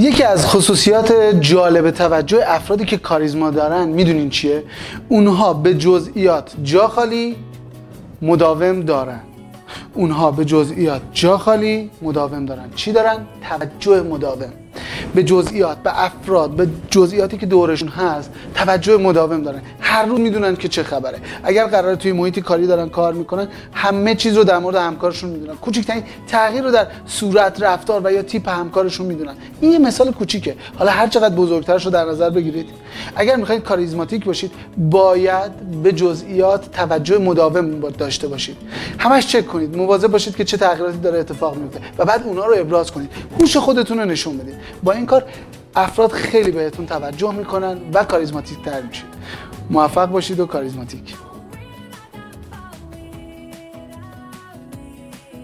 یکی از خصوصیات جالب توجه افرادی که کاریزما دارن میدونین چیه؟ اونها به جزئیات جا خالی مداوم دارن. چی دارن؟ توجه مداوم به جزئیات، به افراد، به جزئیاتی که دورشون هست توجه مداوم دارن. هر روز میدونن که چه خبره. اگر قراره توی محیط کاری دارن کار میکنن، همه چیز رو در مورد همکارشون میدونن. کوچکترین تغییر رو در صورت، رفتار و یا تیپ همکارشون میدونن. این یه مثال کوچیکه. حالا هر چقدر بزرگترش رو در نظر بگیرید. اگر میخواید کاریزماتیک باشید، باید به جزئیات توجه مداوم داشته باشید. همش چک کنید، مواظب باشید که چه تغییراتی داره اتفاق میفته و بعد اونها رو ابراز کنید. هوش خودتون رو نشون بدید. با این کار افراد خیلی بهتون توجه میکنن و کاریزماتیک تر میشید. موفق باشید و کاریزماتیک.